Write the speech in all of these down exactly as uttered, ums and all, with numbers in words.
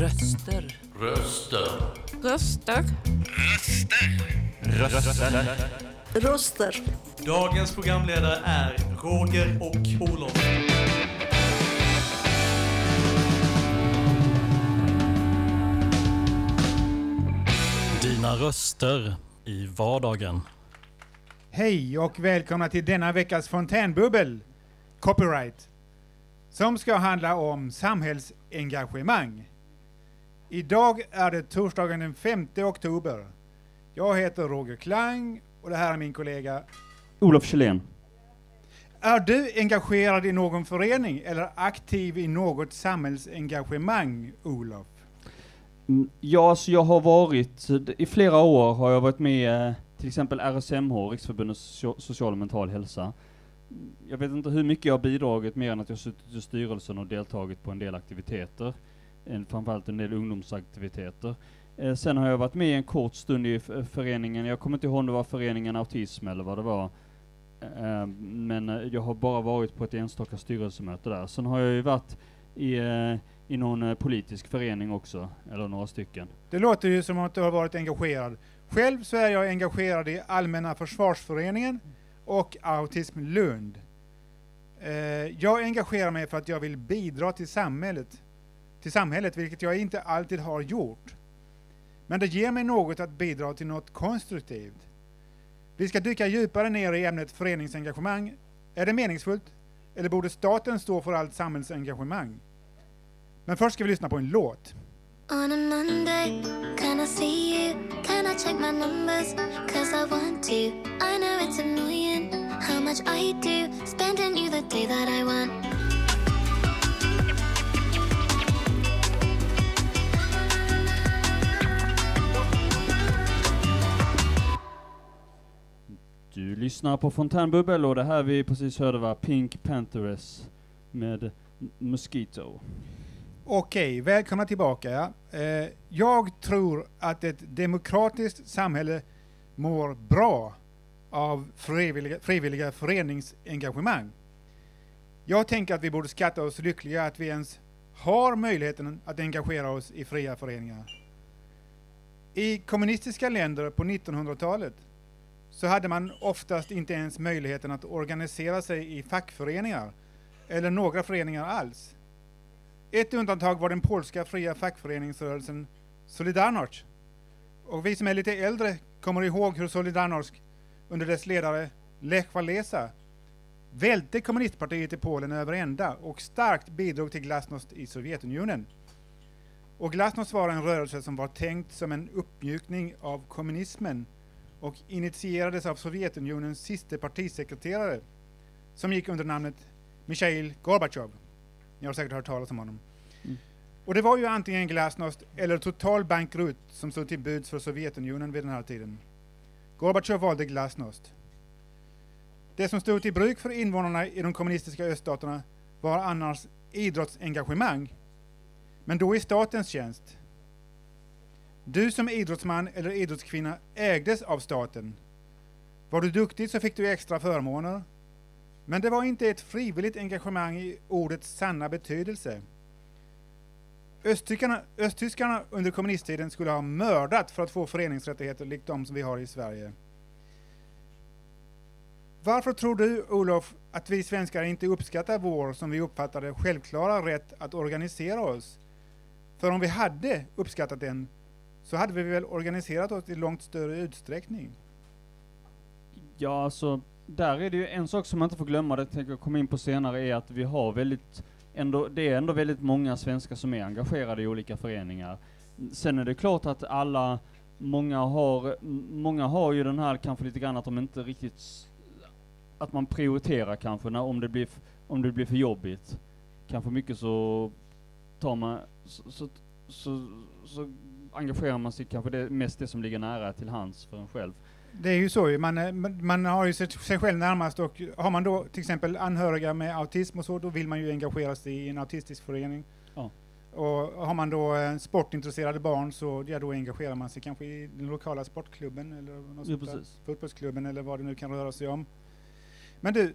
Röster. Röster. Röster. Röster. Röster. Röster. Dagens programledare är Roger och Olof. Dina röster i vardagen. Hej och välkomna till denna veckas Fontänbubbel. Copyright. Som ska handla om samhällsengagemang. Idag är det torsdagen den femte oktober. Jag heter Roger Klang och det här är min kollega Olof Kjellén. Är du engagerad i någon förening eller aktiv i något samhällsengagemang, Olof? Ja, så jag har varit, i flera år har jag varit med till exempel R S M H, Riksförbundet social och mental hälsa. Jag vet inte hur mycket jag har bidragit mer än att jag har suttit i styrelsen och deltagit på en del aktiviteter. Framförallt en del ungdomsaktiviteter. Eh, sen har jag varit med en kort stund i f- föreningen. Jag kommer inte ihåg om det var föreningen Autism eller vad det var. Eh, men jag har bara varit på ett enstaka styrelsemöte där. Sen har jag ju varit i... Eh, I någon politisk förening också, eller några stycken. Det låter ju som att du har varit engagerad. Själv så är jag engagerad i Allmänna Försvarsföreningen och Autism Lund. Eh, jag engagerar mig för att jag vill bidra till samhället, till samhället, vilket jag inte alltid har gjort. Men det ger mig något att bidra till något konstruktivt. Vi ska dyka djupare ner i ämnet föreningsengagemang. Är det meningsfullt? Eller borde staten stå för allt samhällsengagemang? Men först ska vi lyssna på en låt. On a Monday, can I see you? Can I check my numbers? Cause I want to. I know it's annoying how much I do. Spending you the day that I want. Du lyssnar på Fontänbubbel och det här vi precis hörde var Pink Panthers med Mosquito. Okej, välkomna tillbaka. Eh, jag tror att ett demokratiskt samhälle mår bra av frivilliga, frivilliga föreningsengagemang. Jag tänker att vi borde skatta oss lyckliga att vi ens har möjligheten att engagera oss i fria föreningar. I kommunistiska länder på nittonhundratalet så hade man oftast inte ens möjligheten att organisera sig i fackföreningar eller några föreningar alls. Ett undantag var den polska fria fackföreningsrörelsen Solidarność. Och vi som är lite äldre kommer ihåg hur Solidarność under dess ledare Lech Wałęsa välte kommunistpartiet i Polen över ända och starkt bidrog till glasnost i Sovjetunionen. Och glasnost var en rörelse som var tänkt som en uppmjukning av kommunismen och initierades av Sovjetunionens siste partisekreterare som gick under namnet Michail Gorbatjov. Jag har säkert hört talas om honom. Mm. Och det var ju antingen glasnost eller total bankrutt som stod till buds för Sovjetunionen vid den här tiden. Gorbatjov valde glasnost. Det som stod till bruk för invånarna i de kommunistiska öststaterna var annars idrottsengagemang. Men då i statens tjänst. Du som idrottsman eller idrottskvinna ägdes av staten. Var du duktig så fick du extra förmåner. Men det var inte ett frivilligt engagemang i ordets sanna betydelse. Östtyskarna, östtyskarna under kommunisttiden skulle ha mördat för att få föreningsrättigheter likt de som vi har i Sverige. Varför tror du, Olof, att vi svenskar inte uppskattar vår, som vi uppfattade, självklara rätt att organisera oss? För om vi hade uppskattat den så hade vi väl organiserat oss i långt större utsträckning? Ja, alltså... Där är det ju en sak som man inte får glömma, det tänker jag komma in på senare, är att vi har väldigt, ändå, det är ändå väldigt många svenskar som är engagerade i olika föreningar. Sen är det klart att alla, många har, många har ju den här kanske lite grann att de inte riktigt, att man prioriterar kanske när, om, det blir, om det blir för jobbigt. Kanske mycket så tar man, så, så, så, så engagerar man sig kanske det, mest det som ligger nära till hands för en själv. Det är ju så, man, man har ju sig själv närmast, och har man då till exempel anhöriga med autism och så, då vill man ju engagera sig i en autistisk förening. Ja. Och har man då sportintresserade barn så ja, då engagerar man sig kanske i den lokala sportklubben eller något ja, sånt där, fotbollsklubben eller vad det nu kan röra sig om. Men du,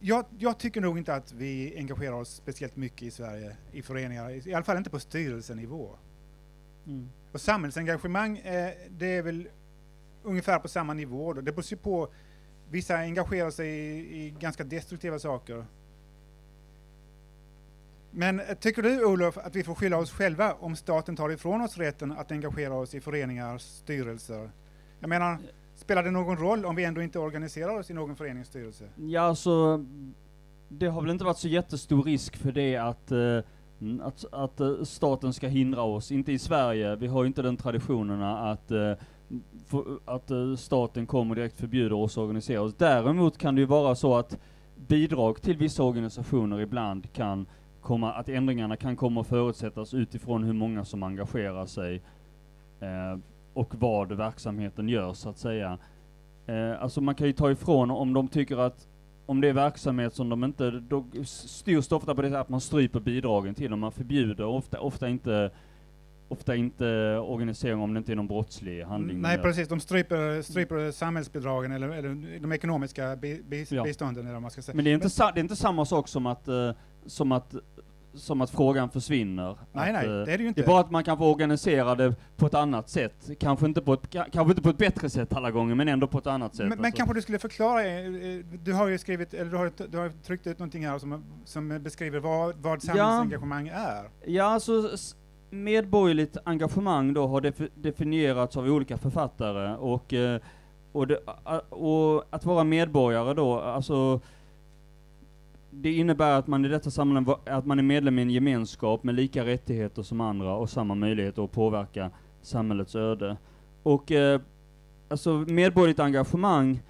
jag, jag tycker nog inte att vi engagerar oss speciellt mycket i Sverige i föreningar, i alla fall inte på styrelsenivå. Mm. Och samhällsengagemang, eh, det är väl ungefär på samma nivå då. Det beror på, vissa engagerar sig i, i ganska destruktiva saker. Men tycker du, Olof, att vi får skylla oss själva om staten tar ifrån oss rätten att engagera oss i föreningars styrelser? Jag menar, spelar det någon roll om vi ändå inte organiserar oss i någon föreningsstyrelse? Ja, alltså, det har väl inte varit så jättestor risk för det att, eh, att, att staten ska hindra oss. Inte i Sverige, vi har ju inte den traditionen att, eh, för, att eh, staten kommer direkt förbjuder oss att organisera oss. Däremot kan det ju vara så att bidrag till vissa organisationer ibland kan komma, att ändringarna kan komma att förutsättas utifrån hur många som engagerar sig eh, och vad verksamheten gör, så att säga. Eh, alltså man kan ju ta ifrån om de tycker att, om det är verksamhet som de inte, då styrs ofta på det att man stryper bidragen till dem, man förbjuder ofta, ofta inte ofta inte organisering om det inte är någon brottslig handling. Nej, precis, de stryper, stryper samhällsbidragen eller, eller de ekonomiska bi, bi, ja. bistånden eller vad man ska säga. Men det är inte, Men, sa, det är inte samma sak som att eh, Som att, som att frågan försvinner. Nej, att, nej, det är det ju inte. Det är bara att man kan få organisera det på ett annat sätt. Kanske inte på ett, kanske inte på ett bättre sätt alla gånger, men ändå på ett annat sätt. Men, alltså. men kanske du skulle förklara, du har ju skrivit, eller du har, du har tryckt ut någonting här som, som beskriver vad, vad samhällsengagemang ja. är. Ja, alltså medborgerligt engagemang då har def, definierats av olika författare. Och, och, det, och att vara medborgare då, alltså... Det innebär att man i detta sammanhang att man är medlem i en gemenskap med lika rättigheter som andra och samma möjligheter att påverka samhällets öde. Och eh, alltså medborgerligt engagemang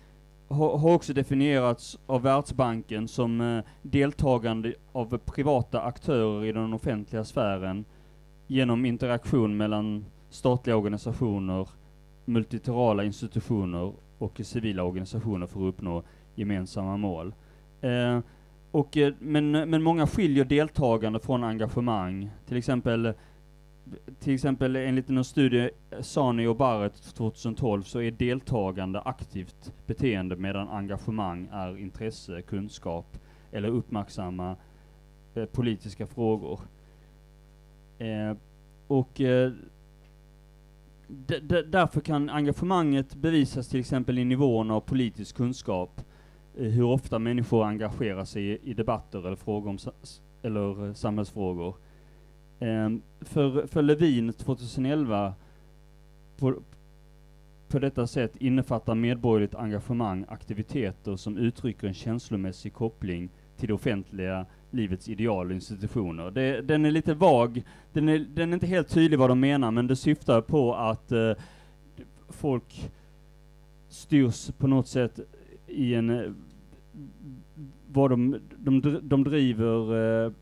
har, har också definierats av Världsbanken som eh, deltagande av privata aktörer i den offentliga sfären genom interaktion mellan statliga organisationer, multilaterala institutioner och civila organisationer för att uppnå gemensamma mål. Eh, Och, men, men många skiljer deltagande från engagemang. Till exempel, till exempel enligt en studie Sani och Barrett tjugohundratolv så är deltagande aktivt beteende medan engagemang är intresse, kunskap eller uppmärksamma eh, politiska frågor. Eh, och eh, d- d- därför kan engagemanget bevisas till exempel i nivån av politisk kunskap. Hur ofta människor engagerar sig i debatter eller, frågor om sa- eller samhällsfrågor. Ehm, för, för Levin tjugohundraelva på, på detta sätt innefattar medborgerligt engagemang aktiviteter som uttrycker en känslomässig koppling till det offentliga livets ideal och institutioner. Det, den är lite vag, den är, den är inte helt tydlig vad de menar, men det syftar på att eh, folk styrs på något sätt i en vad de de de driver eh,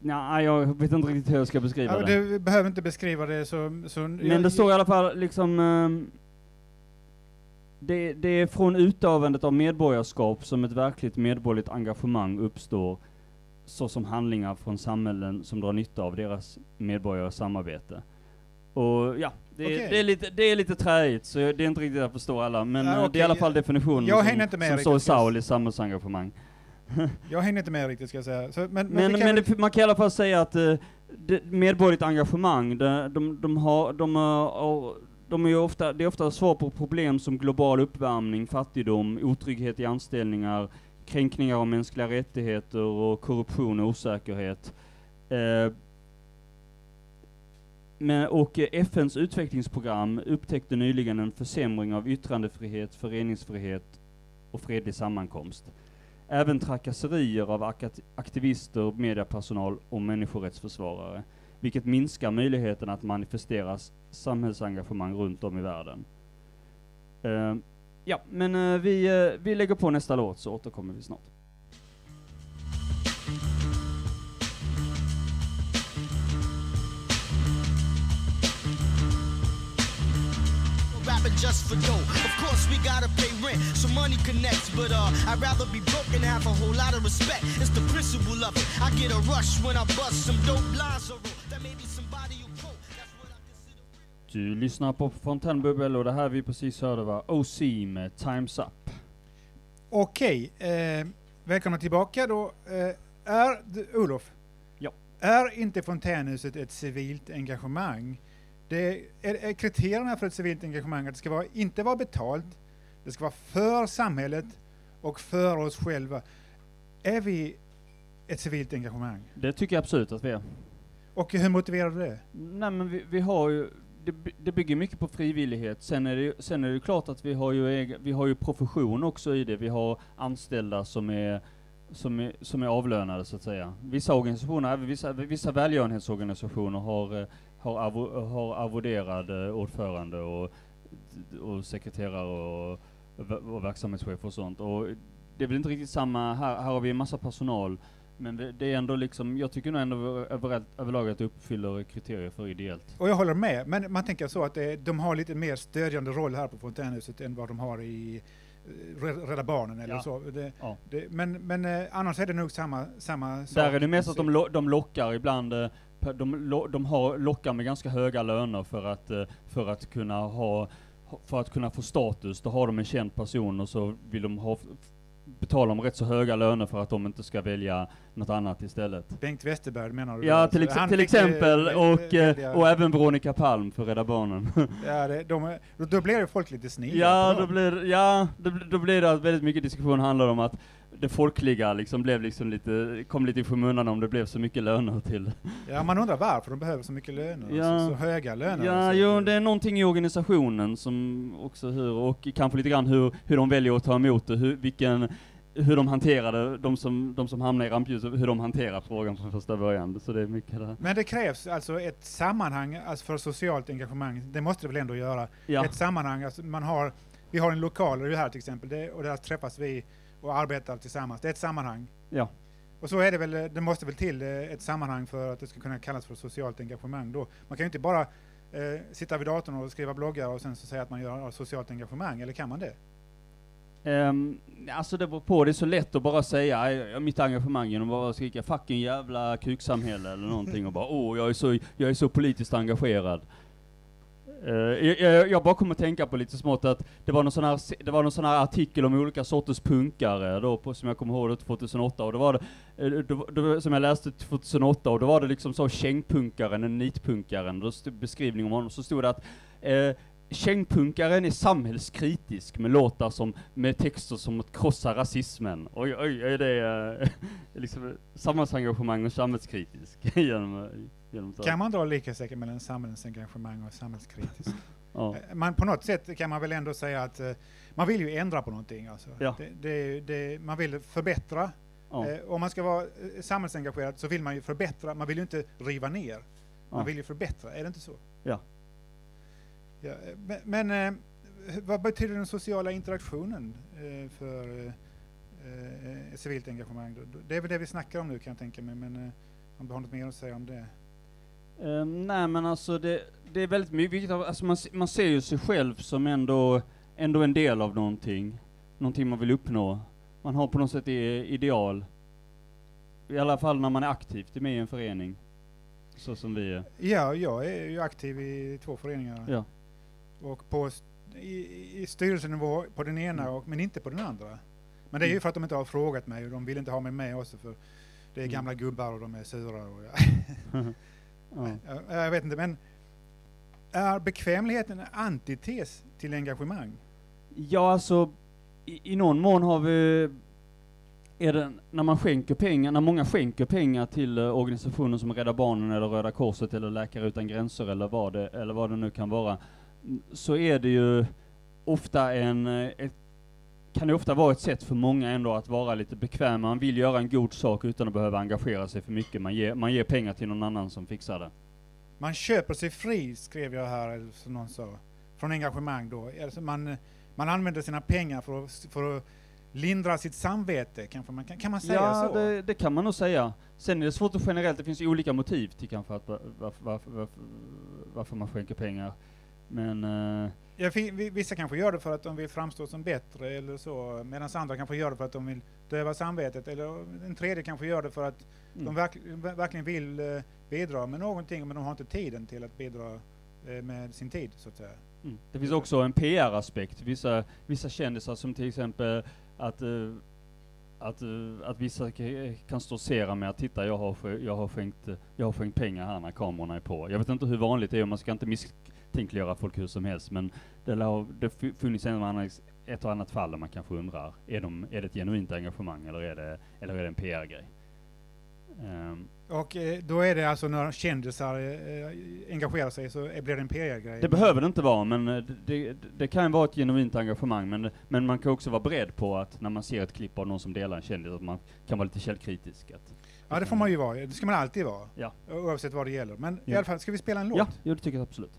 nej, jag vet inte riktigt hur jag ska beskriva ja, det. Du behöver inte beskriva det så, så men jag, det står i alla fall liksom eh, det, det är från utövandet av medborgarskap som ett verkligt medborgerligt engagemang uppstår såsom handlingar från samhällen som drar nytta av deras medborgares samarbete. Och ja, det, okay. det, är lite, det är lite träigt, så det är inte riktigt att förstå alla. Men ja, okay. det är i alla fall definitionen jag som, inte med som står Saul i samhällsengagemang. Jag hänger inte med riktigt, ska jag säga. Så, men men, men, kan men det, man kan i alla fall säga att uh, det, medborgerligt engagemang, det, de, de har, de, uh, de är ofta, det är ofta svar på problem som global uppvärmning, fattigdom, otrygghet i anställningar, kränkningar av mänskliga rättigheter och korruption och osäkerhet. Uh, Men, och F N:s utvecklingsprogram upptäckte nyligen en försämring av yttrandefrihet, föreningsfrihet och fredlig sammankomst. Även trakasserier av ak- aktivister, mediepersonal och människorättsförsvarare, vilket minskar möjligheten att manifestera samhällsengagemang runt om i världen. Uh, ja, men uh, vi, uh, vi lägger på nästa låt, så återkommer vi snart. Just for dough, of course we gotta pay rent, so money connects, but uh, I'd rather be broke and have a whole lot of respect, it's the principle of it, I get a rush when I bust some dope lines or that maybe somebody you quote, that's what I consider real. Du lyssnar på Fontänbubbel och det här vi precis hörde var O C med Time's Up. Okej, okay, eh, välkomna tillbaka då, eh, är du, Olof? Ja. Är inte Fontänhuset ett civilt engagemang? Det är, är kriterierna för ett civilt engagemang att det ska vara, inte vara betalt, det ska vara för samhället och för oss själva. Är vi ett civilt engagemang? Det tycker jag absolut att vi är. Och hur motiverar du det? Nej, men vi, vi har ju, det, det bygger mycket på frivillighet. Sen är det, sen är det klart att vi har, ju, vi har ju profession också i det. Vi har anställda som är, som är, som är avlönade så att säga. Vissa organisationer, vissa, vissa välgörenhetsorganisationer har, har, arvo, har arvoderade ordförande och, och sekreterare och, och verksamhetschef och sånt. Och det är väl inte riktigt samma, här, här har vi en massa personal. Men det är ändå liksom, jag tycker nog ändå över, överlag att det uppfyller kriterier för ideellt. Och jag håller med, men man tänker så att det, de har lite mer stödjande roll här på Fontänhuset än vad de har i Rädda Barnen eller ja. så. Det, ja. det, men men annars är det nog samma, samma sak. Där är det mest att de, lo, de lockar ibland, de, lo, de har, lockar med ganska höga löner för att, för att kunna ha, för att kunna få status. Då har de en känd person och så vill de ha... betalar om rätt så höga löner för att de inte ska välja något annat istället. Bengt Westerberg menar du? Ja, till, ex- till exempel. Äh, och, äh, och även Veronica Palm för Rädda Barnen. Ja, det, de, då blir ju folk lite snigel. Ja, då blir, ja då, då blir det att väldigt mycket diskussion handlar om att det folkliga liksom blev liksom lite, kom lite i skymundan om det blev så mycket löner till. Ja, man undrar varför de behöver så mycket löner. Ja. Så, så höga löner. Ja, jo, det är någonting i organisationen som också hur, och kanske lite grann hur, hur de väljer att ta emot det. Hur, vilken, hur de hanterade, de som, de som hamnar i rampljuset, hur de hanterar frågan från första början. Så det är mycket där. Men det krävs alltså ett sammanhang alltså för socialt engagemang. Det måste det väl ändå göra. Ja. Ett sammanhang. Alltså man har, vi har en lokal det här till exempel det, och där träffas vi och arbetar tillsammans. Det är ett sammanhang. Ja. Och så är det väl, det måste väl till ett sammanhang för att det ska kunna kallas för socialt engagemang. Då, man kan ju inte bara eh, sitta vid datorn och skriva bloggar och sen så säga att man gör socialt engagemang. Eller kan man det? Um, alltså det beror på, det är så lätt att bara säga mitt engagemang genom att bara skrika fucking jävla kuksamhälle eller någonting och bara åh, oh, jag är så, jag är så politiskt engagerad. Uh, jag, jag bara kommer att tänka på lite smått att det var någon sån här, det var någon sån här artikel om olika sorters punkare då på, som jag kommer ihåg tjugohundraåtta och det var det, då, då, som jag läste tjugohundraåtta och då var det liksom så kängpunkaren, en nitpunkaren, då stod beskrivning om honom så stod det att uh, kängpunkaren är samhällskritisk med låtar som med texter som krossar rasismen. Oj, oj, oj, det är liksom samhällsengagemang och samhällskritisk. genom, genom kan man dra lika säkert mellan samhällsengagemang och samhällskritisk? Ja. Man, på något sätt kan man väl ändå säga att man vill ju ändra på någonting. Alltså. Ja. Det, det, det, man vill förbättra. Ja. Om man ska vara samhällsengagerad så vill man ju förbättra. Man vill ju inte riva ner. Man ja. vill ju förbättra. Är det inte så? Ja. Ja, men, men vad betyder den sociala interaktionen för civilt engagemang? Det är väl det vi snackar om nu kan jag tänka mig, men om du har något mer att säga om det? Um, nej men alltså det, det är väldigt mycket, alltså man, man ser ju sig själv som ändå, ändå en del av någonting, någonting man vill uppnå. Man har på något sätt ideal, i alla fall när man är aktivt med i en förening. Så som vi är. Ja, jag är ju aktiv i två föreningar. Ja. Och på st- i, i styrelsenivå på den ena, och, men inte på den andra. Men det är ju för att de inte har frågat mig och de vill inte ha mig med också för det är mm. gamla gubbar och de är sura. Och jag, ja. jag, jag vet inte, men är bekvämligheten en antites till engagemang? Ja, alltså i, i någon mån har vi... Är det, när man skänker pengar, när många skänker pengar till uh, organisationer som Rädda Barnen eller Röda Korset eller Läkare utan Gränser eller vad det, eller vad det nu kan vara, så är det ju ofta en, ett, kan det ofta vara ett sätt för många ändå att vara lite bekväm. Man vill göra en god sak utan att behöva engagera sig för mycket. Man ger, man ger pengar till någon annan som fixar det. Man köper sig fri, skrev jag här, eller som någon sa, från engagemang då. Alltså man, man använder sina pengar för att, för att lindra sitt samvete, kanske man kan, kan man säga ja, så? Ja, det, det kan man nog säga. Sen är det svårt att generellt, det finns olika motiv till kanske att, varför, varför, varför man skänker pengar. Men, uh... ja, vissa kanske gör det för att de vill framstå som bättre eller så, medan andra kanske gör det för att de vill döva samvetet, eller en tredje kanske gör det för att mm. de verk, verkligen vill uh, bidra med någonting, men de har inte tiden till att bidra uh, med sin tid, så att säga. Mm. Det finns också en P R-aspekt. Vissa, vissa kändisar som till exempel att, uh, Att, att vissa kan stoltsera med att titta, jag har, jag, har skänkt, jag har skänkt pengar här när kamerorna är på. Jag vet inte hur vanligt det är, man ska inte misstänkliggöra folk hur som helst, men det har funnits en, ett och annat fall där man kanske undrar, är, de, är det ett genuint engagemang eller är det, eller är det en P R-grej? Um. Och då är det alltså när kändisar engagerar sig så blir det en P R-grej? Det behöver det inte vara, men det, det, det kan vara ett genuint engagemang, men, men man kan också vara beredd på att när man ser ett klipp av någon som delar en kändis att man kan vara lite källkritisk. Att, ja, det får man ju vara. Det ska man alltid vara, ja. Oavsett vad det gäller. Men ja. I alla fall, ska vi spela en låt? Ja, det tycker jag absolut.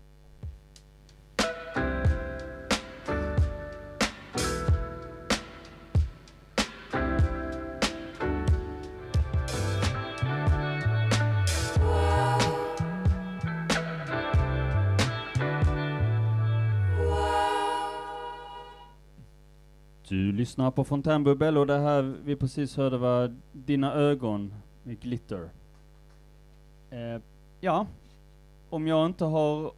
Du lyssnar på Fontänbubbel och det här vi precis hörde var Dina ögon med Glitter. Eh, ja, om jag inte har...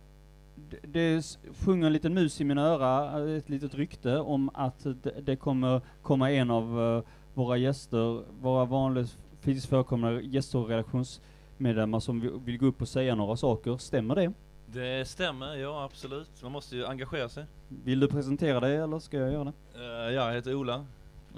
Det, det sjunger en liten mus i mina öra, ett litet rykte om att det, det kommer komma en av uh, våra gäster, våra vanliga fysiskt förekommande gäster och redaktionsmedlemmar som vill, vill gå upp och säga några saker. Stämmer det? Det stämmer, ja absolut. Man måste ju engagera sig. Vill du presentera dig eller ska jag göra det? Uh, jag heter Ola,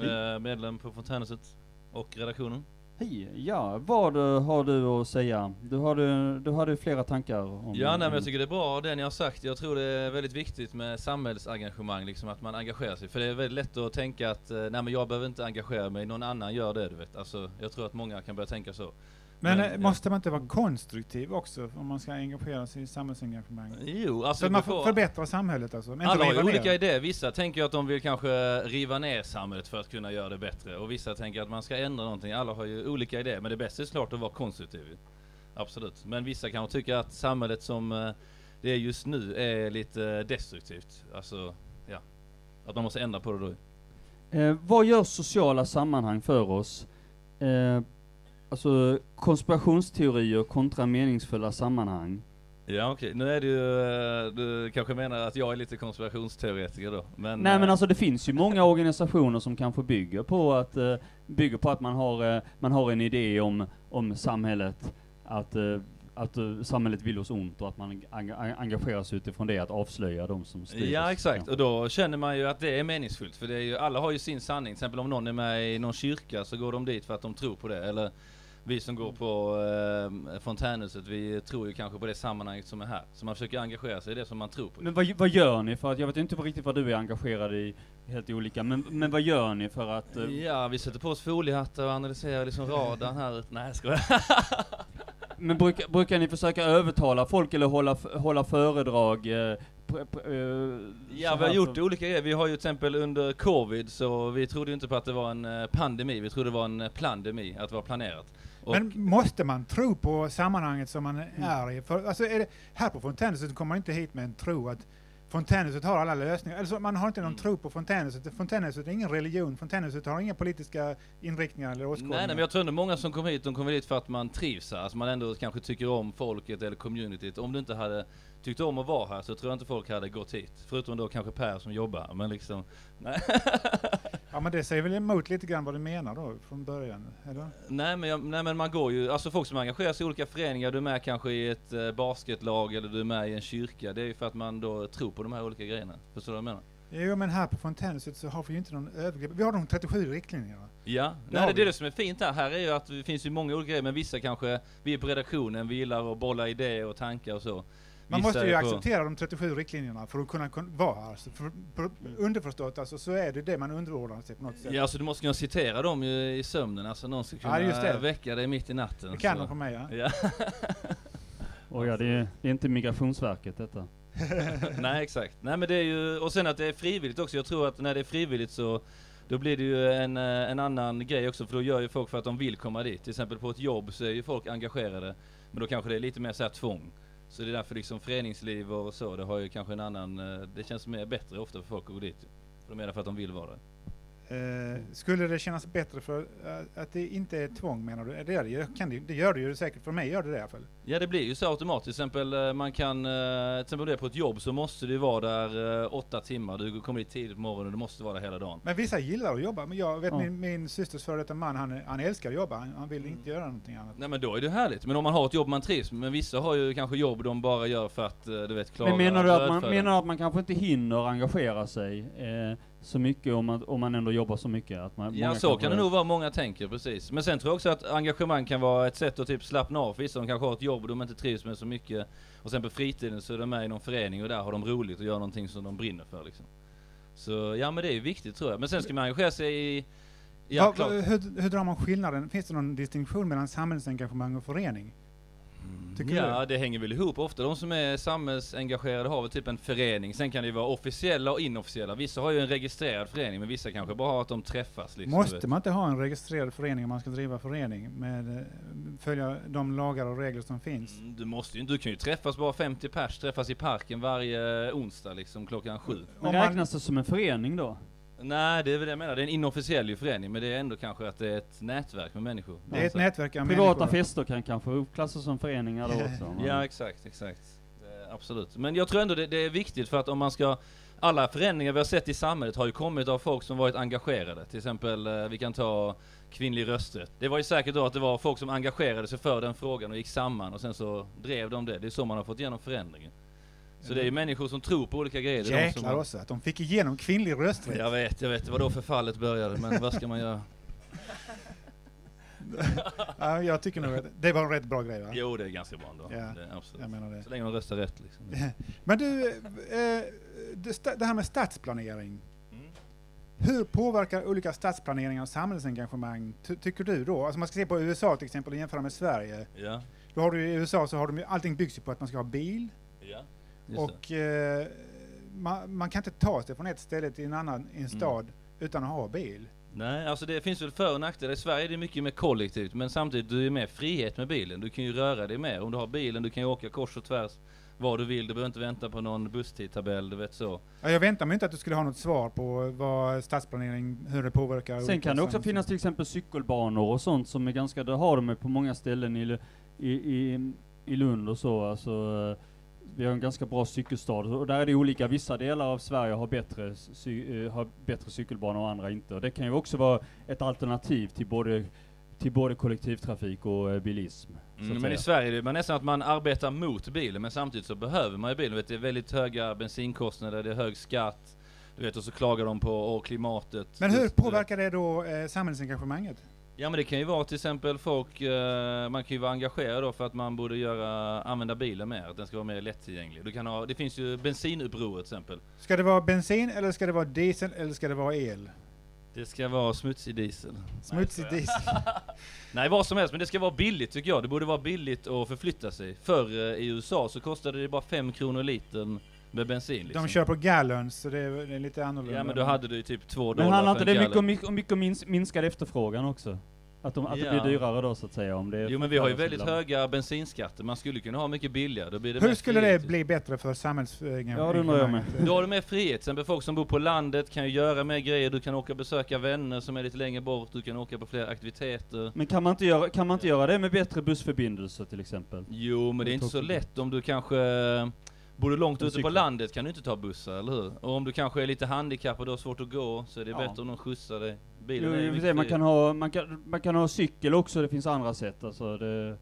uh, medlem på Fontänhuset och redaktionen. Hej, ja. Vad uh, har du att säga? Du har du, du hade flera tankar om... Ja, nej, men jag tycker det är bra den jag har sagt. Jag tror det är väldigt viktigt med samhällsengagemang, liksom att man engagerar sig. För det är väldigt lätt att tänka att uh, nej, men jag behöver inte engagera mig, någon annan gör det, du vet. Alltså, jag tror att många kan börja tänka så. Men, men måste man inte vara konstruktiv också om man ska engagera sig i samhällsengagemang? Jo, alltså så att man får förbättra samhället alltså. Men alla har olika idéer. Vissa tänker att de vill kanske riva ner samhället för att kunna göra det bättre. Och vissa tänker att man ska ändra någonting. Alla har ju olika idéer. Men det bästa är klart att vara konstruktiv. Absolut. Men vissa kan tycka att samhället som det är just nu är lite destruktivt. Alltså, ja. Att man måste ändra på det då. Eh, vad gör sociala sammanhang för oss? Eh, Alltså konspirationsteorier kontra meningsfulla sammanhang. Ja okej, okay. Nu är det ju, du kanske menar att jag är lite konspirationsteoretiker då. Men nej men alltså det finns ju många organisationer som kanske bygger på att, bygger på att man, har, man har en idé om, om samhället. Att, att samhället vill oss ont och att man engagerar sig utifrån det att avslöja de som styrs. Ja exakt, kanske. Och då känner man ju att det är meningsfullt. För det är ju, alla har ju sin sanning. Till exempel om någon är med i någon kyrka så går de dit för att de tror på det. Eller... Vi som går på eh, Fontänhuset, vi tror ju kanske på det sammanhanget som är här. Så man försöker engagera sig i det som man tror på. Men vad, vad gör ni? För att jag vet inte riktigt vad du är engagerad i, helt olika. Men, men vad gör ni för att... Eh... Ja, vi sätter på oss foliehattar och analyserar liksom radarn här. Nej, ska jag. Men bruk, brukar ni försöka övertala folk eller hålla, hålla föredrag? Eh, P- p- uh, ja, vi har gjort så... olika grejer. Vi har ju till exempel under covid så vi trodde ju inte på att det var en pandemi. Vi trodde det var en plandemi, att det var planerat. Och men måste man tro på sammanhanget som man är i? För, alltså är det, här på Fontänhuset kommer man inte hit med en tro att Fontänhuset har alla lösningar. Alltså man har inte någon mm. tro på Fontänhuset. Fontänhuset är ingen religion. Fontänhuset har inga politiska inriktningar eller åskådningar. Nej, nej, men jag tror att många som kommer hit, de kommer hit för att man trivs här. Alltså man ändå kanske tycker om folket eller communityt. Om du inte hade tyckte om att vara här så tror jag inte folk hade gått hit. Förutom då kanske Per som jobbar. Men liksom, nej. Ja, men det säger väl emot lite grann vad du menar då från början, eller? Nej, men, jag, nej, men man går ju... Alltså folk som engagerar sig i olika föreningar, du är med kanske i ett eh, basketlag eller du är med i en kyrka. Det är ju för att man då tror på de här olika grejerna. Förstår du vad jag menar? Jo, men här på Fontänhuset så har vi ju inte någon övergrepp. Vi har de trettiosju riktlinjerna. Ja, det, nej, det är det som är fint här. Här är ju att det finns ju många olika grejer, men vissa kanske... Vi är på redaktionen, vi gillar att bolla idéer och tankar och så. Man måste ju acceptera de trettiosju riktlinjerna för att kunna vara här. Alltså, underförstått, alltså, så är det det man underordnar sig på något sätt. Ja, så alltså, du måste kunna citera dem i sömnen. Alltså, någon ska kunna ja, väcka dig mitt i natten. Det kan de på mig, ja. Ja. Och ja, det är, det är inte Migrationsverket detta. Nej, exakt. Nej, men det är ju, och sen att det är frivilligt också. Jag tror att när det är frivilligt så då blir det ju en, en annan grej också. För då gör ju folk för att de vill komma dit. Till exempel på ett jobb så är ju folk engagerade. Men då kanske det är lite mer så här tvång. Så det är därför liksom föreningsliv och så, det har ju kanske en annan, det känns mer bättre ofta för folk att gå dit. För de är därför att de vill vara där. Eh, skulle det kännas bättre för eh, att det inte är tvång, menar du? Det, är det, kan det, det gör det ju säkert, för mig gör det det i alla fall. Ja, det blir ju så automatiskt. Till exempel, man kan, eh, till exempel det på ett jobb så måste du vara där eh, åtta timmar. Du kommer dit tidigt på morgonen, du måste vara där hela dagen. Men vissa gillar att jobba. Men jag vet, ja. min, min systers före detta man, han, han älskar att jobba. Han, han vill inte mm. göra någonting annat. Nej, men då är det härligt. Men om man har ett jobb man trivs. Men vissa har ju kanske jobb de bara gör för att, du vet, klara. Men menar du att man, menar du att man kanske inte hinner engagera sig eh, så mycket om man, om man ändå jobbar så mycket? Att man, ja, så kan det nog vara, många tänker, precis. Men sen tror jag också att engagemang kan vara ett sätt att typ slappna av. Vissa de kanske har ett jobb de inte trivs med så mycket. Och sen på fritiden så är de med i någon förening och där har de roligt och gör någonting som de brinner för. Liksom. Så ja, men det är viktigt, tror jag. Men sen ska man engagera sig i... Ja, ja, klart. Hur, hur drar man skillnaden? Finns det någon distinktion mellan samhällsengagemang och förening? Tycker ja, du? Det hänger väl ihop ofta. De som är samhällsengagerade har väl typ en förening. Sen kan det ju vara officiella och inofficiella. Vissa har ju en registrerad förening, men vissa kanske bara har att de träffas. Liksom. Måste man inte ha en registrerad förening om man ska driva förening? Med, följa de lagar och regler som finns? Mm, du, måste ju, du kan ju träffas bara femtio pers, träffas i parken varje onsdag liksom, klockan sju. Men räknas det som en förening då? Nej, det är väl det jag menar. Det är en inofficiell förening, men det är ändå kanske att det är ett nätverk med människor. Det är alltså ett nätverk av privata människor. Fester kan kanske uppklassas som föreningar då också. Men... Ja, exakt, exakt. Det är, absolut. Men jag tror ändå det, det är viktigt, för att om man ska... Alla förändringar vi har sett i samhället har ju kommit av folk som varit engagerade. Till exempel, vi kan ta kvinnlig rösträtt. Det var ju säkert då att det var folk som engagerade sig för den frågan och gick samman och sen så drev de det. Det är så man har fått igenom förändringen. Så det är ju människor som tror på olika grejer. Jäklar de också, att de fick igenom kvinnlig rösträtt. Jag vet, jag vet. Det var då förfallet började, men vad ska man göra? Ja, jag tycker nog att det var en rätt bra grej, va? Jo, det är ganska bra ändå. Ja, det, absolut. Jag menar det. Så länge de röstar rätt, liksom. Men du, eh, det här med stadsplanering. Mm. Hur påverkar olika stadsplaneringar och samhällsengagemang, ty- tycker du då? Alltså man ska se på U S A till exempel och jämföra med Sverige. Ja. Då har du i U S A så har de ju, allting byggs ju på att man ska ha bil. Ja. Just och eh, man, man kan inte ta sig från ett ställe till en annan i en stad mm. utan att ha bil. Nej, alltså det finns väl för- och nackdelar. I Sverige är det mycket mer kollektivt, men samtidigt du är mer frihet med bilen. Du kan ju röra dig mer. Om du har bilen, du kan ju åka kors och tvärs vad du vill. Du behöver inte vänta på någon busstidtabell, du vet så. Ja, jag väntar mig inte att du skulle ha något svar på vad stadsplanering, hur det påverkar. Sen kan det också finnas till exempel cykelbanor och sånt som är ganska, det har de på många ställen i, i, i, i Lund och så, alltså... Vi har en ganska bra cykelstad och där är det olika. Vissa delar av Sverige har bättre, cy- har bättre cykelbanor och andra inte. Och det kan ju också vara ett alternativ till både, till både kollektivtrafik och bilism. Mm, men i Sverige är det, man är nästan att man arbetar mot bilen, men samtidigt så behöver man ju bilen. Det är väldigt höga bensinkostnader, det är hög skatt, du vet, och så klagar de på klimatet. Men hur påverkar det då eh, samhällsengagemanget? Ja, men det kan ju vara till exempel folk, eh, man kan ju vara engagerad då för att man borde göra, använda bilen mer, att den ska vara mer lättillgänglig. Du kan ha, det finns ju bensinuppror till exempel. Ska det vara bensin eller ska det vara diesel eller ska det vara el? Det ska vara smutsig diesel. Smutsig Nej, diesel. Nej, vad som helst, men det ska vara billigt tycker jag. Det borde vara billigt att förflytta sig. Förr eh, i U S A så kostade det bara fem kronor litern. Med bensin, liksom. De kör på gallons, så det är, det är lite annorlunda. Ja, men då hade du typ två dollar. Men handlar inte det mycket om, mycket, om, mycket om minskad efterfrågan också? Att, de, att ja. det blir dyrare då, så att säga. Om det är jo, men vi har ju väldigt land. höga bensinskatter. Man skulle kunna ha mycket billigare. Då blir det Hur skulle frihet. det bli bättre för samhällsföringen? Ja, det undrar jag med. Då har du mer frihet. Sen folk som bor på landet kan ju göra mer grejer. Du kan åka och besöka vänner som är lite längre bort. Du kan åka på fler aktiviteter. Men kan man inte göra, kan man inte göra det med bättre bussförbindelser till exempel? Jo, men det är inte så lätt om du kanske... Bor du långt ute på landet kan du inte ta bussar, eller hur? Och om du kanske är lite handikappad och har svårt att gå, så är det ja. bättre om någon skjutsar dig. Bilen jo, är viktig. Man kan ha, man kan, man kan ha cykel också, det finns andra sätt. Alltså det...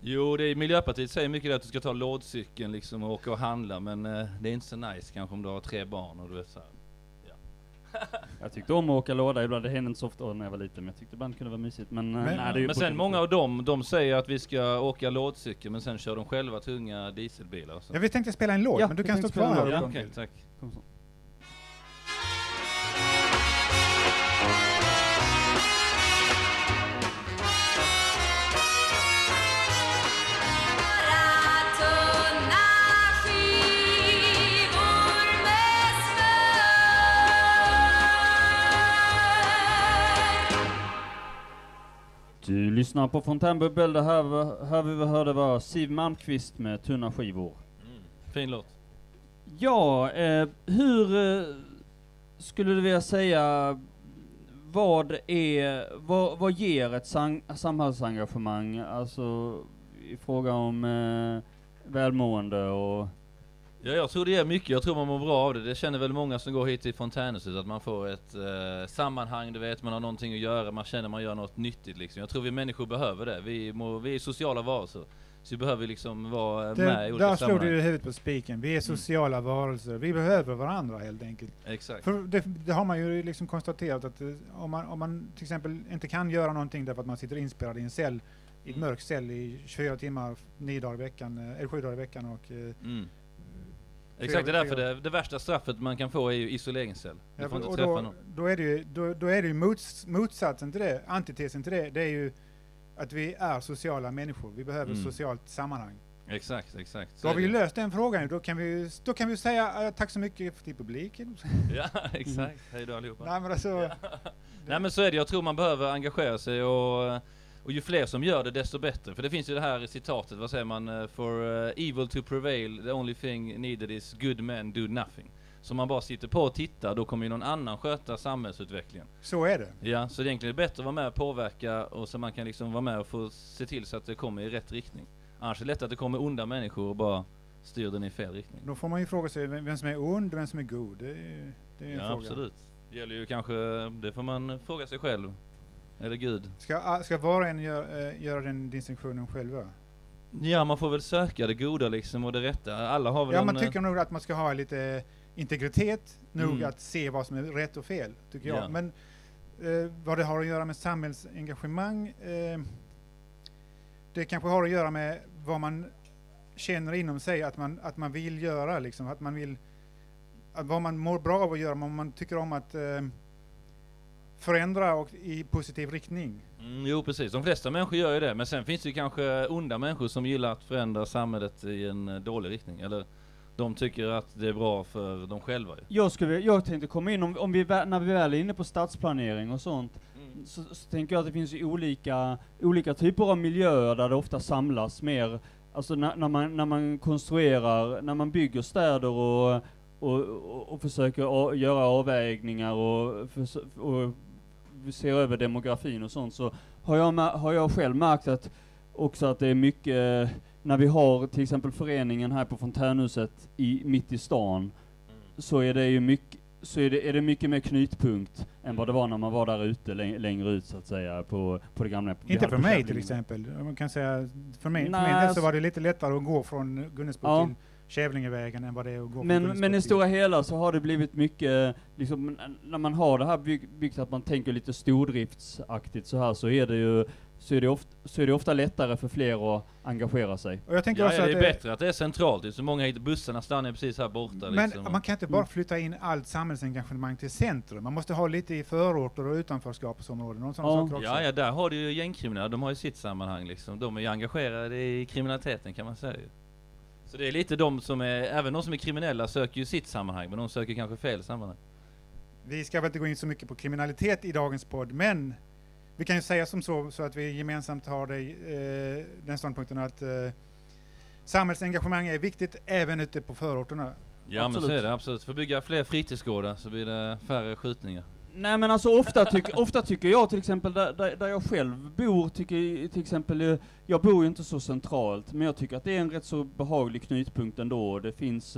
Jo, det är, Miljöpartiet säger mycket att du ska ta lådcykeln liksom, och åka och handla, men eh, det är inte så nice kanske om du har tre barn och du är så här. Jag tyckte om att åka låda ibland, det hände inte så ofta när jag var liten, men jag tyckte ibland kunde vara mysigt. Men, men, nej, det är ju men sen många av dem, de säger att vi ska åka lådcykel, men sen kör de själva tunga dieselbilar. Så. Ja, vi tänkte spela en låt, ja, men du kan stå kvar här. Ja, okej, okay, tack. Kom så. Du lyssnar på Fontänbubbel. Det här, här vi hörde var Siv Malmqvist med Tunna skivor. Mm. Fin låt. Ja, eh, hur eh, skulle du vilja säga vad är vad, vad ger ett sang, samhällsengagemang, alltså i fråga om eh, välmående och... Ja, jag tror det ger mycket. Jag tror man mår bra av det. Det känner väl många som går hit till Fontänhuset, att man får ett eh, sammanhang, du vet, man har någonting att göra, man känner man gör något nyttigt liksom. Jag tror vi människor behöver det. Vi, må, vi är sociala varelser. Så vi behöver liksom vara det, med i olika där sammanhang. Där slog du huvudet på spiken. Vi är sociala mm. varelser. Vi behöver varandra helt enkelt. Exakt. För det, det har man ju liksom konstaterat att om man, om man till exempel inte kan göra någonting därför att man sitter inspelad i en cell, i ett mm. mörk cell i tjugofyra timmar, nio dagar i veckan, eller sju dagar i veckan och... Mm. Exakt, det är därför det, det värsta straffet man kan få är ju isoleringscell. Du ja, får inte träffa då, någon. Då är det ju, då, då är det ju mots, motsatsen till det, antitesen till det, det är ju att vi är sociala människor. Vi behöver mm. socialt sammanhang. Exakt, exakt. Då har vi löst den frågan. Då kan vi då kan vi säga tack så mycket till publiken. Ja, exakt. Hej då allihopa. Nej men, alltså, ja. Nej men så är det. Jag tror man behöver engagera sig och, och ju fler som gör det desto bättre. För det finns ju det här citatet, vad säger man? For uh, evil to prevail, the only thing needed is good men do nothing. Så man bara sitter på och tittar, då kommer ju någon annan sköta samhällsutvecklingen. Så är det. Ja, så det är egentligen bättre att vara med och påverka och så man kan liksom vara med och få se till så att det kommer i rätt riktning. Annars är det lätt att det kommer onda människor och bara styr den i fel riktning. Då får man ju fråga sig vem som är ond och vem som är god. Det är, det är en ja, fråga. Absolut. Det gäller ju kanske, det får man fråga sig själv. Eller Gud. Ska, ska var och en gör, äh, göra den distinktionen själva? Ja, man får väl söka det goda liksom och det rätta. Alla har väl ja, man tycker äh, nog att man ska ha lite... integritet nog mm. att se vad som är rätt och fel, tycker jag. Yeah. Men eh, vad det har att göra med samhällsengagemang, eh, det kanske har att göra med vad man känner inom sig, att man, att man vill göra, liksom, att man vill, att vad man mår bra av att göra, vad man tycker om att eh, förändra och i positiv riktning. Mm, jo, precis. De flesta människor gör ju det, men sen finns det ju kanske onda människor som gillar att förändra samhället i en dålig riktning, eller... De tycker att det är bra för dem själva. Jag, skulle, jag tänkte komma in, om, om vi, när vi väl är inne på stadsplanering och sånt, mm. så, så tänker jag att det finns ju olika, olika typer av miljöer där det ofta samlas mer. Alltså när, när, man, när man konstruerar, när man bygger städer och, och, och, och försöker a, göra avvägningar och, förs, och ser över demografin och sånt, så har jag, har jag själv märkt att, också att det är mycket... När vi har till exempel föreningen här på Fontänhuset i, mitt i stan mm. så, är det ju mycket, så är, det, är det mycket mer knytpunkt än vad det var när man var där ute läng, längre ut så att säga på, på det gamla. Inte för mig till exempel. Man kan säga, för mig, Nej, för mig så var det lite lättare att gå från Gunnesbo ja. till Kävlingevägen än vad det är att gå men, från men i stora hela så har det blivit mycket, liksom, när man har det här bygg, byggt att man tänker lite stordriftsaktigt så här så är det ju Så är, det ofta, så är det ofta lättare för fler att engagera sig. Och jag tänker ja, också ja, det är att det bättre att det är centralt. Det är så många bussarna stannar precis här borta. Men liksom. Man kan inte bara flytta in allt samhällsengagemang till centrum. Man måste ha lite i förorter och utanförskapsområden. Någon sån ja. Också. Ja, ja, där har du ju gängkriminella. De har ju sitt sammanhang. Liksom. De är ju engagerade i kriminaliteten kan man säga. Så det är lite de som är, även de som är kriminella söker ju sitt sammanhang. Men de söker kanske fel sammanhang. Vi ska väl inte gå in så mycket på kriminalitet i dagens podd, men... Vi kan ju säga som så, så att vi gemensamt har det, eh, den ståndpunkten att eh, samhällsengagemang är viktigt även ute på förorterna. Ja, absolut. Men så är det, absolut. För att bygga fler fritidsgårdar så blir det färre skjutningar. Nej, men alltså ofta, tyck, ofta tycker jag till exempel, där, där, där jag själv bor, tycker till exempel, jag bor ju inte så centralt, men jag tycker att det är en rätt så behaglig knytpunkt ändå. Det finns,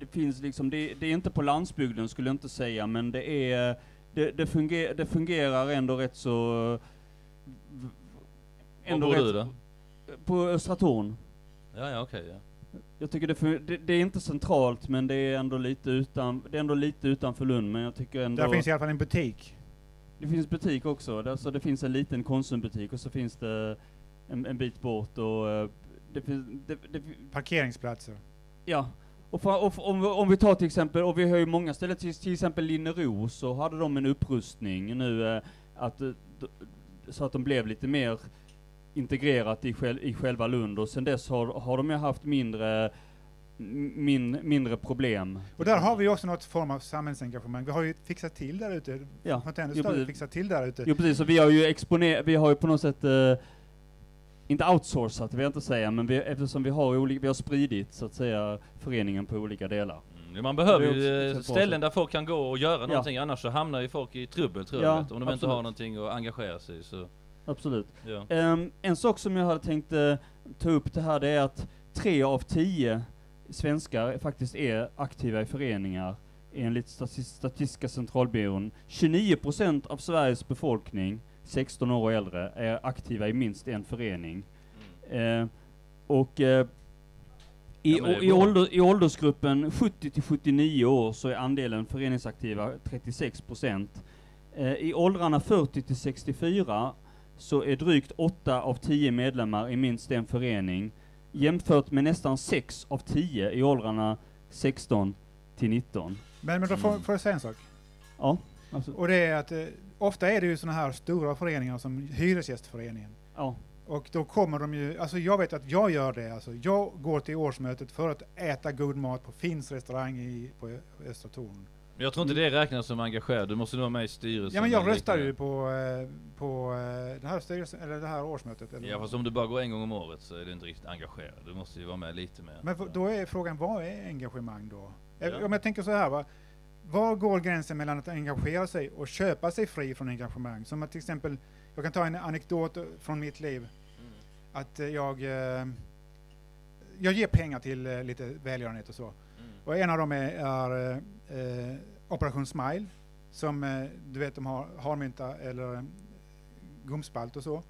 det finns liksom, det, det är inte på landsbygden skulle jag inte säga, men det är... Det, det, funger, det fungerar ändå rätt så... Ändå var rätt, på Östra Torn. Ja, ja, okej. Okay, ja. Jag tycker det, funger, det, det är inte centralt, men det är ändå lite utan, det är ändå lite utanför Lund. Men jag tycker ändå... Där finns i alla fall en butik. Det finns butik också. Där, så det finns en liten konsumbutik och så finns det en, en bit bort. Och, det finns, det, det, parkeringsplatser. Ja. Och för, och för, om, om vi tar till exempel, och vi har ju många ställen, till, till exempel Linnéros, så hade de en upprustning nu eh, att, d, så att de blev lite mer integrerat i, själ, i själva Lund, och sen dess har, har de ju haft mindre, min, mindre problem. Och där har vi också något form av samhällsengagemang. Vi har ju fixat till där ute. Ja, jo, precis, fixat till där ute. Jo, precis, så vi har ju exponerat, vi har ju på något sätt... Eh, Inte outsourcat, vill jag inte säga, men vi, eftersom vi har, olika, vi har spridit så att säga föreningen på olika delar. Mm. Man behöver ju ställen där folk kan gå och göra någonting, ja. Annars så hamnar ju folk i trubbel, tror jag, ja, om de absolut. Inte har någonting att engagera sig i. Så. Absolut. Ja. Um, en sak som jag hade tänkt uh, ta upp det här, det är att tre av tio svenskar faktiskt är aktiva i föreningar enligt Statistiska Centralbyrån. tjugonio procent av Sveriges befolkning sexton år och äldre är aktiva i minst en förening. Mm. Uh, och... Uh, I, ja, i, ålder, I åldersgruppen sjuttio till sjuttionio år så är andelen föreningsaktiva trettiosex procent. Eh, I åldrarna fyrtio till sextiofyra så är drygt åtta av tio medlemmar i minst en förening, jämfört med nästan sex av tio i åldrarna sexton till nitton. Men, men då får, får jag säga en sak? Ja. Absolut. Och det är att eh, ofta är det ju såna här stora föreningar som Hyresgästföreningen. Ja. Och då kommer de ju, alltså jag vet att jag gör det, alltså jag går till årsmötet för att äta god mat på Finns restaurang i, på Östra Torn. Men jag tror inte det räknas som engagerad, du måste nog vara med i styrelsen. Ja, men jag röstar ju på, på det, här styrelsen, eller det här årsmötet. Eller ja, fast om du bara går en gång om året så är du inte riktigt engagerad, du måste ju vara med lite mer. Men då är frågan, vad är engagemang då? Ja. Om jag tänker så här, va? Var går gränsen mellan att engagera sig och köpa sig fri från engagemang? Som att till exempel, jag kan ta en anekdot från mitt liv. Att jag, jag ger pengar till lite välgörenhet och så. Mm. Och en av dem är, är, är Operation Smile. Som du vet, de har harmynta eller gumspalt och så. Okay.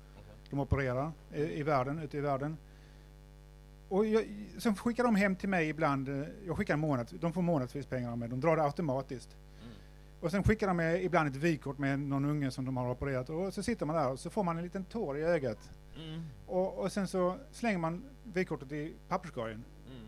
De opererar i, i världen, ute i världen. Och jag, sen skickar de hem till mig ibland. Jag skickar en månad, de får månadsvis pengar med. De drar det automatiskt. Mm. Och sen skickar de med ibland ett vykort med någon unge som de har opererat. Och så sitter man där och så får man en liten tår i ögat. Mm. Och, och sen så slänger man vykortet i papperskorgen. Mm.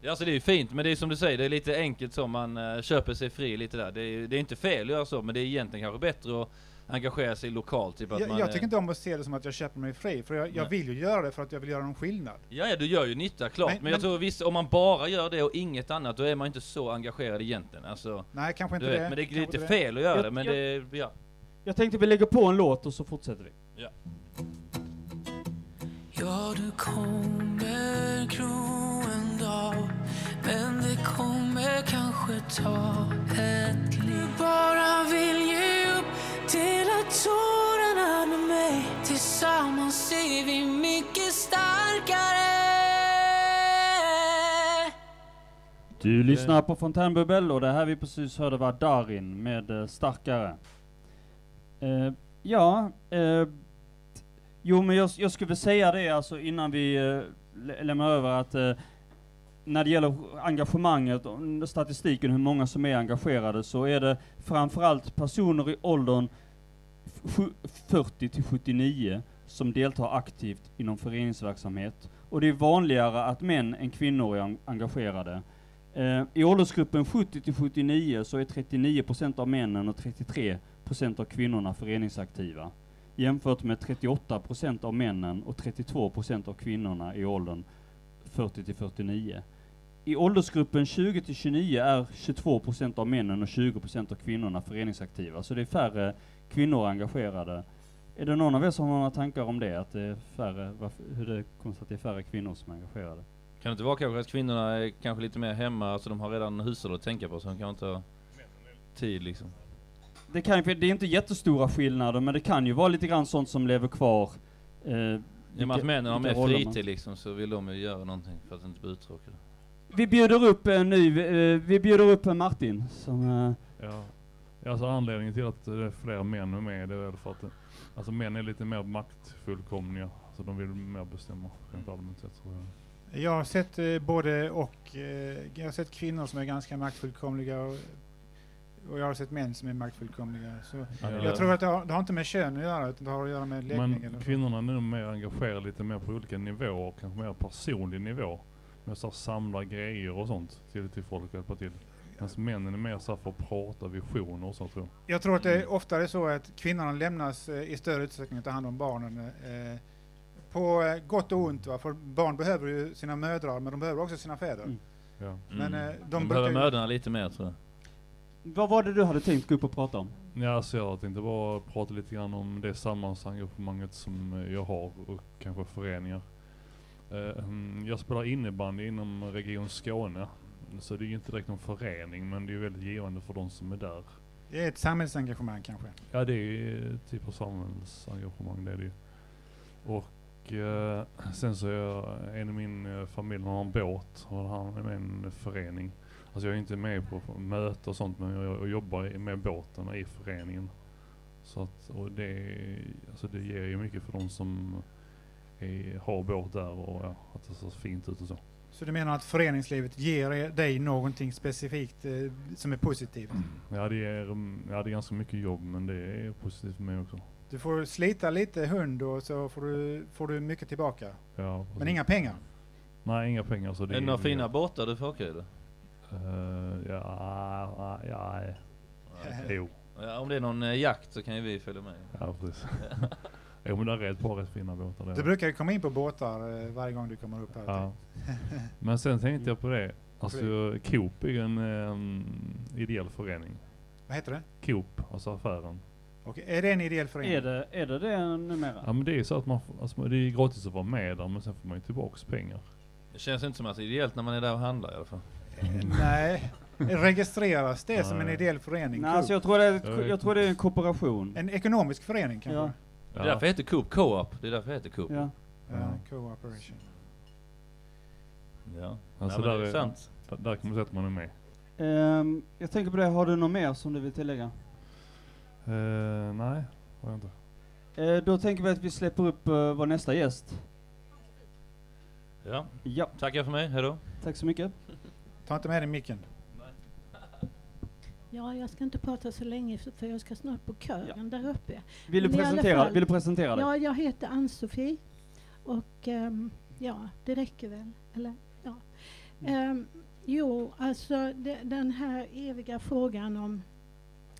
Ja, alltså det är ju fint, men det är som du säger, det är lite enkelt som man uh, köper sig fri lite där. Det är, det är inte fel att göra så, men det är egentligen kanske bättre att engagera sig lokalt. Typ att jag man, jag tycker inte om att se det som att jag köper mig fri, för jag, jag vill ju göra det för att jag vill göra någon skillnad. Ja, ja, du gör ju nytta, klart. Men, men, men jag tror visst, om man bara gör det och inget annat, då är man inte så engagerad egentligen. Alltså, nej, kanske inte vet, det. Men det är kanske lite fel att göra jag, det, men jag, det, ja. Jag tänkte vi lägger på en låt och så fortsätter vi. Ja. Ja, du kommer gro en dag, men det kommer kanske ta ett liv. Du bara vill ge upp, dela tårarna med mig. Tillsammans är vi mycket starkare. Du lyssnar på Fontänbubbel och det här vi precis hörde var Darin med Starkare. Uh, ja, uh, Jo, men jag, jag skulle säga det alltså innan vi eh, lämnar över att eh, när det gäller engagemanget och statistiken hur många som är engagerade, så är det framförallt personer i åldern fyrtio till sjuttionio som deltar aktivt inom föreningsverksamhet. Och det är vanligare att män än kvinnor är engagerade. Eh, I åldersgruppen sjuttio till sjuttionio så är trettionio procent av männen och trettiotre procent av kvinnorna föreningsaktiva, jämfört med trettioåtta procent av männen och trettiotvå procent av kvinnorna i åldern fyrtio till fyrtionio. I åldersgruppen tjugo till tjugonio är tjugotvå procent av männen och tjugo procent av kvinnorna föreningsaktiva, så det är färre kvinnor engagerade. Är det någon av er som har några tankar om det, att det är färre, varför, hur det kommer att det är färre kvinnor som är engagerade? Kan det inte vara kanske att kvinnorna är kanske lite mer hemma, så alltså de har redan hushåll att tänka på, så de kan inte ha tid liksom? Det, kan, det är inte jättestora skillnader, men det kan ju vara lite grann sånt som lever kvar. Eh, ja, att männen har mer fritid liksom, så vill de ju göra någonting för att inte bli uttråkade. Vi bjuder upp eh, nu, eh, vi bjuder upp eh, Martin. Som, eh. Ja, alltså anledningen till att det är fler män är med, det är väl för att alltså, män är lite mer maktfullkomliga, så de vill mer bestämma rent allmänt sett. Så, ja. Jag har sett eh, både och, eh, jag har sett kvinnor som är ganska maktfullkomliga och Och jag har sett män som är maktfullkomliga. Så ja, jag tror att det har, det har inte med kön att göra, utan det har att göra med läggning. Men eller kvinnorna är mer engagerade lite mer på olika nivåer, kanske mer personlig nivå. Med så samla grejer och sånt till, till folk och hjälpa till. Men männen är mer så för att prata visioner och sånt. Tror jag. jag tror att det är oftare så att kvinnorna lämnas eh, i större utsträckning att ta hand om barnen. Eh, på eh, gott och ont, va? För barn behöver ju sina mödrar, men de behöver också sina fäder. Mm. Ja. Men, eh, de de brukar... behöver mödrarna lite mer, tror jag. Vad var det du hade tänkt gå upp och prata om? Ja, så jag tänkte bara prata lite grann om det sammanhanget som jag har och kanske föreningar. Jag spelar innebandy inom Region Skåne Så det är ju inte direkt någon förening, men det är ju väldigt givande för de som är där. Det är ett samhällsengagemang kanske. Ja, det är ju typ av samhällsengagemang, det är det ju. Och eh, sen så är jag, en i min familj har en båt och han är med en förening. Alltså jag är inte med på möten och sånt, men jag, jag jobbar med båten och i föreningen. Så att, och det, alltså det ger ju mycket för de som är, har båt där och ja, att det ser fint ut och så. Så du menar att föreningslivet ger dig någonting specifikt eh, som är positivt? Mm. Ja, det är, ja, det är ganska mycket jobb, men det är positivt för mig också. Du får slita lite hund och så får du, får du mycket tillbaka. Ja, men inga pengar? Nej, inga pengar. Så det är det några är fina båtar du får åka i det? Uh, ja, ja, ja. Jo. Ja, om det är någon eh, jakt så kan ju vi följa med. Ja, precis. Jo, men det är ett par rätt fina båtar. Där. Du brukar ju komma in på båtar eh, varje gång du kommer upp här. Ja. Men sen tänkte jag på det. Alltså, Coop är en eh, ideell förening. Vad heter det? Coop, alltså affären. Okej, är det en ideell förening? Är det är det, det numera? Ja, men det är så att man, alltså, det är gratis att vara med där, men sen får man ju tillbaka pengar. Det känns inte som att det är ideellt när man är där och handlar i alla fall. Nej. Registreras det Nej. som en ideell förening? Nej, alltså jag tror det är ett, jag tror det är en kooperation. En ekonomisk förening kanske. Ja. Ja. Det är därför heter Coop Co-op. Det är därför heter Coop. Ja. Ja. Ja. Cooperation. Ja. Alltså Nej, där det är sant. Där, där kan man säga att man är med. Um, jag tänker på det. Har du något mer som du vill tillägga? Uh, nej, har jag inte. Uh, då tänker vi att vi släpper upp uh, vår nästa gäst. Ja. Ja. Tackar för mig. Hej då. Tack så mycket. Ta inte med dig micken. Ja, jag ska inte prata så länge för jag ska snart på kören ja. där uppe. Vill du, presentera, fall, vill du presentera dig? Ja, jag heter Ann-Sofie och um, ja, det räcker väl. Eller, ja. um, jo, alltså de, den här eviga frågan om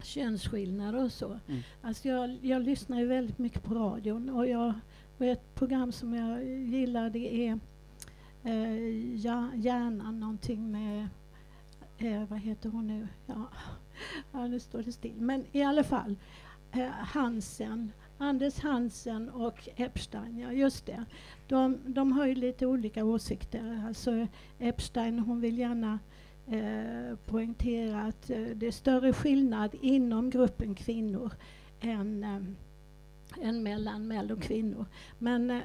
könsskillnader och så. Mm. Alltså jag, jag lyssnar ju väldigt mycket på radion och, jag, och ett program som jag gillar det är eh, ja, hjärnan någonting med Eh, vad heter hon nu? Ja. ja, nu står det still. Men i alla fall, eh, Hansen, Anders Hansen och Epstein, ja just det. De, de har ju lite olika åsikter. Alltså Epstein, hon vill gärna eh, poängtera att eh, det är större skillnad inom gruppen kvinnor än, eh, än mellan män och kvinnor. Men eh,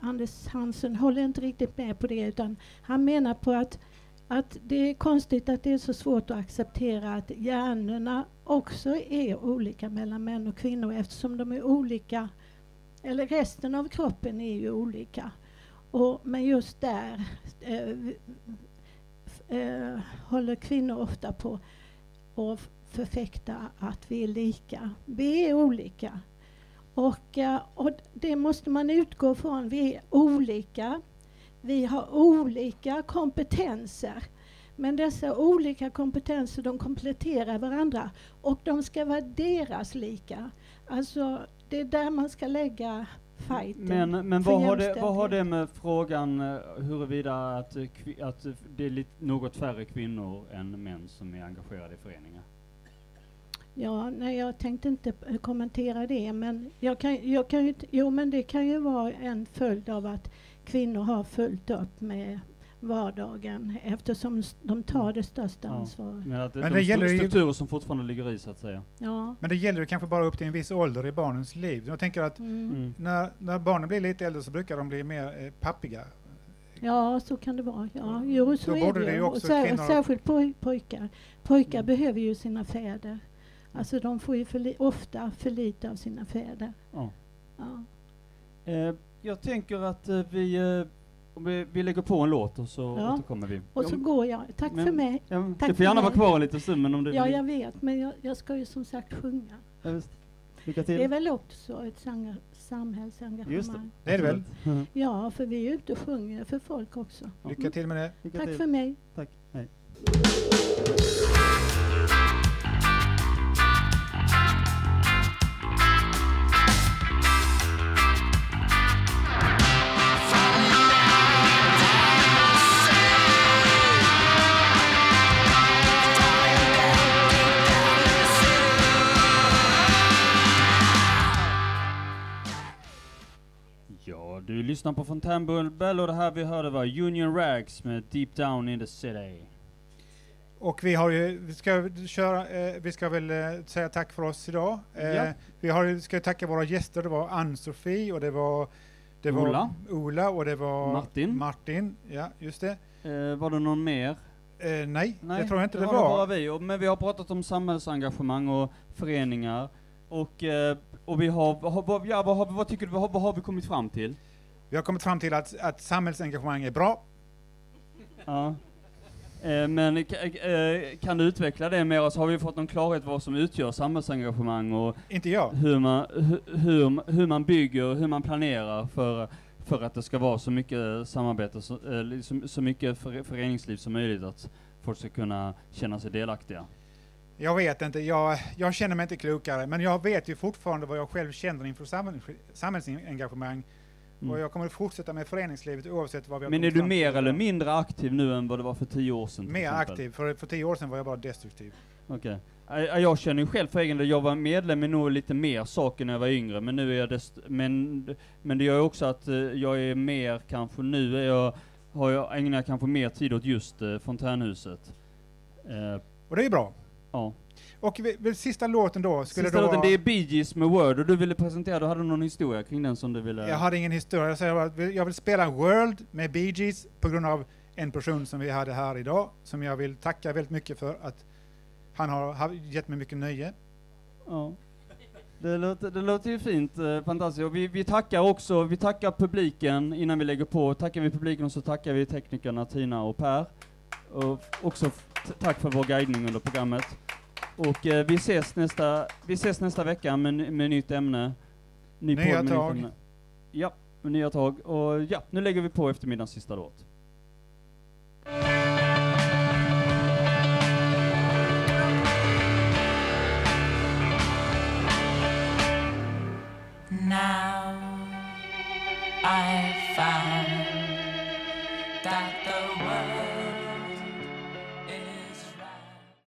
Anders Hansen håller inte riktigt med på det, utan han menar på att att det är konstigt att det är så svårt att acceptera att hjärnorna också är olika mellan män och kvinnor eftersom de är olika, eller resten av kroppen är ju olika. Och, men just där eh, eh, håller kvinnor ofta på att förfäkta att vi är lika. Vi är olika. Och, eh, och det måste man utgå från. Vi är olika. Vi har olika kompetenser, men dessa olika kompetenser de kompletterar varandra och de ska värderas lika. Alltså det är där man ska lägga fighten. Men, men vad, har det, vad har det med frågan huruvida att, att det är lite, något färre kvinnor än män som är engagerade i föreningar? Ja, nej, jag tänkte inte kommentera det, men jag kan, jag kan ju, jo, men det kan ju vara en följd av att kvinnor har följt upp med vardagen eftersom de tar det största ja. ansvaret. Men, det, men det de gäller strukturer ju strukturer som fortfarande ligger i så att säga. Ja. Men det gäller ju kanske bara upp till en viss ålder i barnens liv. Jag tänker att mm. när, när barnen blir lite äldre så brukar de bli mer eh, pappiga. Ja, så kan det vara. Ja, jo, så är det ju. Och sär, särskilt poj, pojkar. Pojkar mm. behöver ju sina fäder. Alltså de får ju för li- ofta för lite av sina fäder. Ja. Ja. Eh, Jag tänker att vi, om vi, vi lägger på en låt och så ja. återkommer vi. Och så går jag. Tack men, för mig. Ja, tack du får gärna vara kvar lite stund. Men om det ja, vill. jag vet. Men jag, jag ska ju som sagt sjunga. Ja, visst. Lycka till. Det är väl också ett sang- samhällsengagemang. Just det. Det är det väl? Mm. Ja, för vi är ute och sjunger för folk också. Lycka till med det. Lycka tack till. för mig. Tack. Hej. Du lyssnar på Fontänbubbel och det här vi hörde var Union Rags med Deep Down in the City. Och vi har ju, vi ska köra, eh, vi ska väl eh, säga tack för oss idag. Eh, ja. Vi har, ska tacka våra gäster. Det var Ann-Sofie och det var, det var Ola. Ola och det var Martin. Martin. Ja, just det. Eh, var det någon mer? Eh, nej, nej, jag tror inte det, det var. Bara vi. Men vi har pratat om samhällsengagemang och föreningar. Och, eh, och vi har, har, ja, vad, har, vad tycker du, vad har, vad har vi kommit fram till? Vi har kommit fram till att, att samhällsengagemang är bra. Ja. Men kan du utveckla det mer? Så har vi fått någon klarhet vad som utgör samhällsengagemang och inte jag. Hur, man, hur, hur man bygger och hur man planerar för, för att det ska vara så mycket samarbete, så, så mycket föreningsliv som möjligt, att folk ska kunna känna sig delaktiga. Jag vet inte, jag, jag känner mig inte klokare, men jag vet ju fortfarande vad jag själv känner inför samhällsengagemang. Mm. Och jag kommer att fortsätta med föreningslivet oavsett vad vi har. Men är du mer eller mindre aktiv nu än vad det var för tio år sedan? Mer aktiv, för, för tio år sedan var jag bara destruktiv. Okej. Okay. Jag känner ju själv för egen del, jag var medlem i nog lite mer saker när jag var yngre. Men, nu är jag dest- men, men det gör också att jag är mer kanske nu, är jag, har jag ägnar kanske mer tid åt just eh, Fontänhuset. Eh. Och det är bra. Ja. Och vi, vi, sista låten då skulle sista då låten, det är Bee Gees med World, och du ville presentera, du hade någon historia kring den som du ville. Jag hade ingen historia, jag, jag, vill, jag vill spela World med Bee Gees på grund av en person som vi hade här idag, som jag vill tacka väldigt mycket för att han har, har gett mig mycket nöje. Ja. Det låter, det låter ju fint, eh, fantastiskt. Och vi, vi tackar också, vi tackar publiken innan vi lägger på, tackar vi publiken och så tackar vi teknikerna Tina och Per. Och också t- tack för vår guidning under programmet. Och eh, vi ses nästa vi ses nästa vecka med, med nytt ämne. Ny nya podd, tag. Ämne. Ja, med nya tag. Och ja, nu lägger vi på eftermiddagens sista låt. Now I found that the world